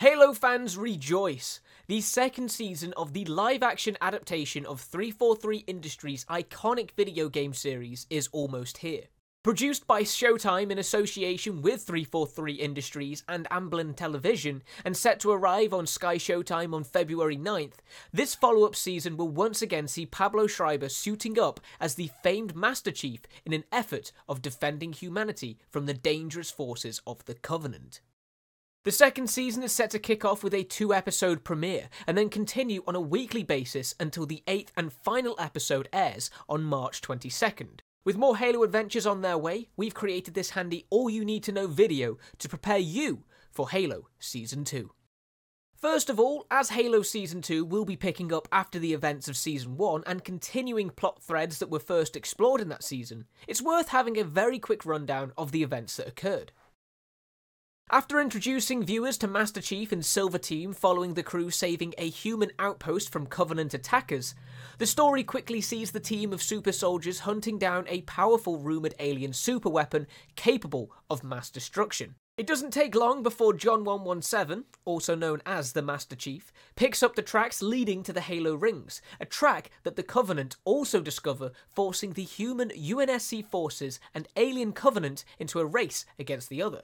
Halo fans rejoice! The second season of the live-action adaptation of 343 Industries' iconic video game series is almost here. Produced by Showtime in association with 343 Industries and Amblin Television, and set to arrive on Sky Showtime on February 9th, this follow-up season will once again see Pablo Schreiber suiting up as the famed Master Chief in an effort of defending humanity from the dangerous forces of the Covenant. The second season is set to kick off with a 2-episode premiere, and then continue on a weekly basis until the 8th and final episode airs on March 22nd. With more Halo adventures on their way, we've created this handy all-you-need-to-know video to prepare you for Halo Season 2. First of all, as Halo Season 2 will be picking up after the events of Season 1 and continuing plot threads that were first explored in that season, it's worth having a very quick rundown of the events that occurred. After introducing viewers to Master Chief and Silver Team following the crew saving a human outpost from Covenant attackers, the story quickly sees the team of super soldiers hunting down a powerful rumoured alien superweapon capable of mass destruction. It doesn't take long before John 117, also known as the Master Chief, picks up the tracks leading to the Halo Rings, a track that the Covenant also discover, forcing the human UNSC forces and alien Covenant into a race against the other.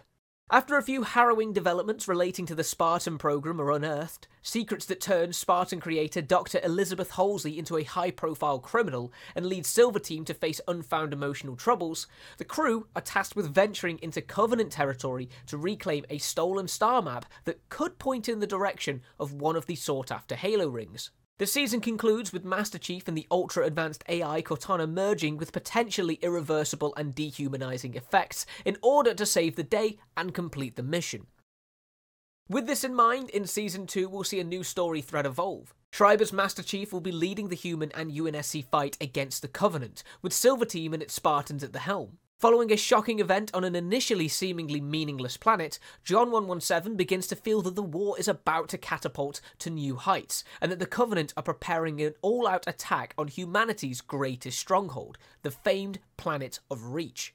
After a few harrowing developments relating to the Spartan program are unearthed, secrets that turn Spartan creator Dr. Elizabeth Halsey into a high-profile criminal and lead Silver Team to face unfound emotional troubles, the crew are tasked with venturing into Covenant territory to reclaim a stolen star map that could point in the direction of one of the sought-after Halo rings. The season concludes with Master Chief and the ultra-advanced AI Cortana merging with potentially irreversible and dehumanizing effects in order to save the day and complete the mission. With this in mind, in Season 2 we'll see a new story thread evolve. Schreiber's Master Chief will be leading the human and UNSC fight against the Covenant, with Silver Team and its Spartans at the helm. Following a shocking event on an initially seemingly meaningless planet, John 117 begins to feel that the war is about to catapult to new heights, and that the Covenant are preparing an all-out attack on humanity's greatest stronghold, the famed planet of Reach.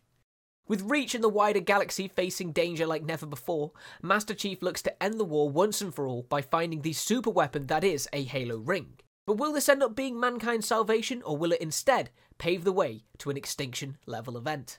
With Reach and the wider galaxy facing danger like never before, Master Chief looks to end the war once and for all by finding the superweapon that is a Halo ring. But will this end up being mankind's salvation, or will it instead pave the way to an extinction-level event?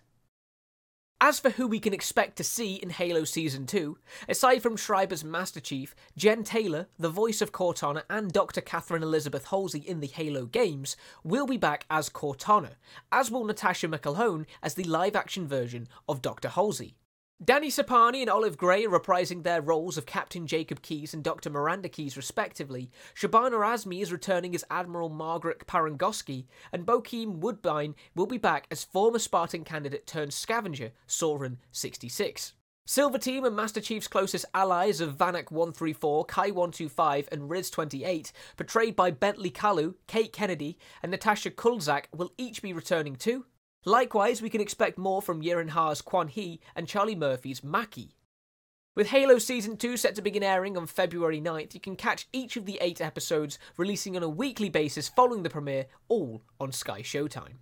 As for who we can expect to see in Halo Season 2, aside from Schreiber's Master Chief, Jen Taylor, the voice of Cortana, and Dr. Catherine Elizabeth Halsey in the Halo games, will be back as Cortana, as will Natasha McElhone as the live-action version of Dr. Halsey. Danny Sapani and Olive Gray are reprising their roles of Captain Jacob Keyes and Dr. Miranda Keyes respectively, Shabana Azmi is returning as Admiral Margaret Parangoski, and Bokeem Woodbine will be back as former Spartan candidate turned scavenger Soren-66. Silver Team and Master Chief's closest allies of Vanak-134, Kai-125 and Riz-28, portrayed by Bentley Callu, Kate Kennedy and Natasha Kulczak, will each be returning too. Likewise, we can expect more from Yirin Ha's Quan He and Charlie Murphy's Maki. With Halo Season 2 set to begin airing on February 9th, you can catch each of the 8 episodes releasing on a weekly basis following the premiere, all on Sky Showtime.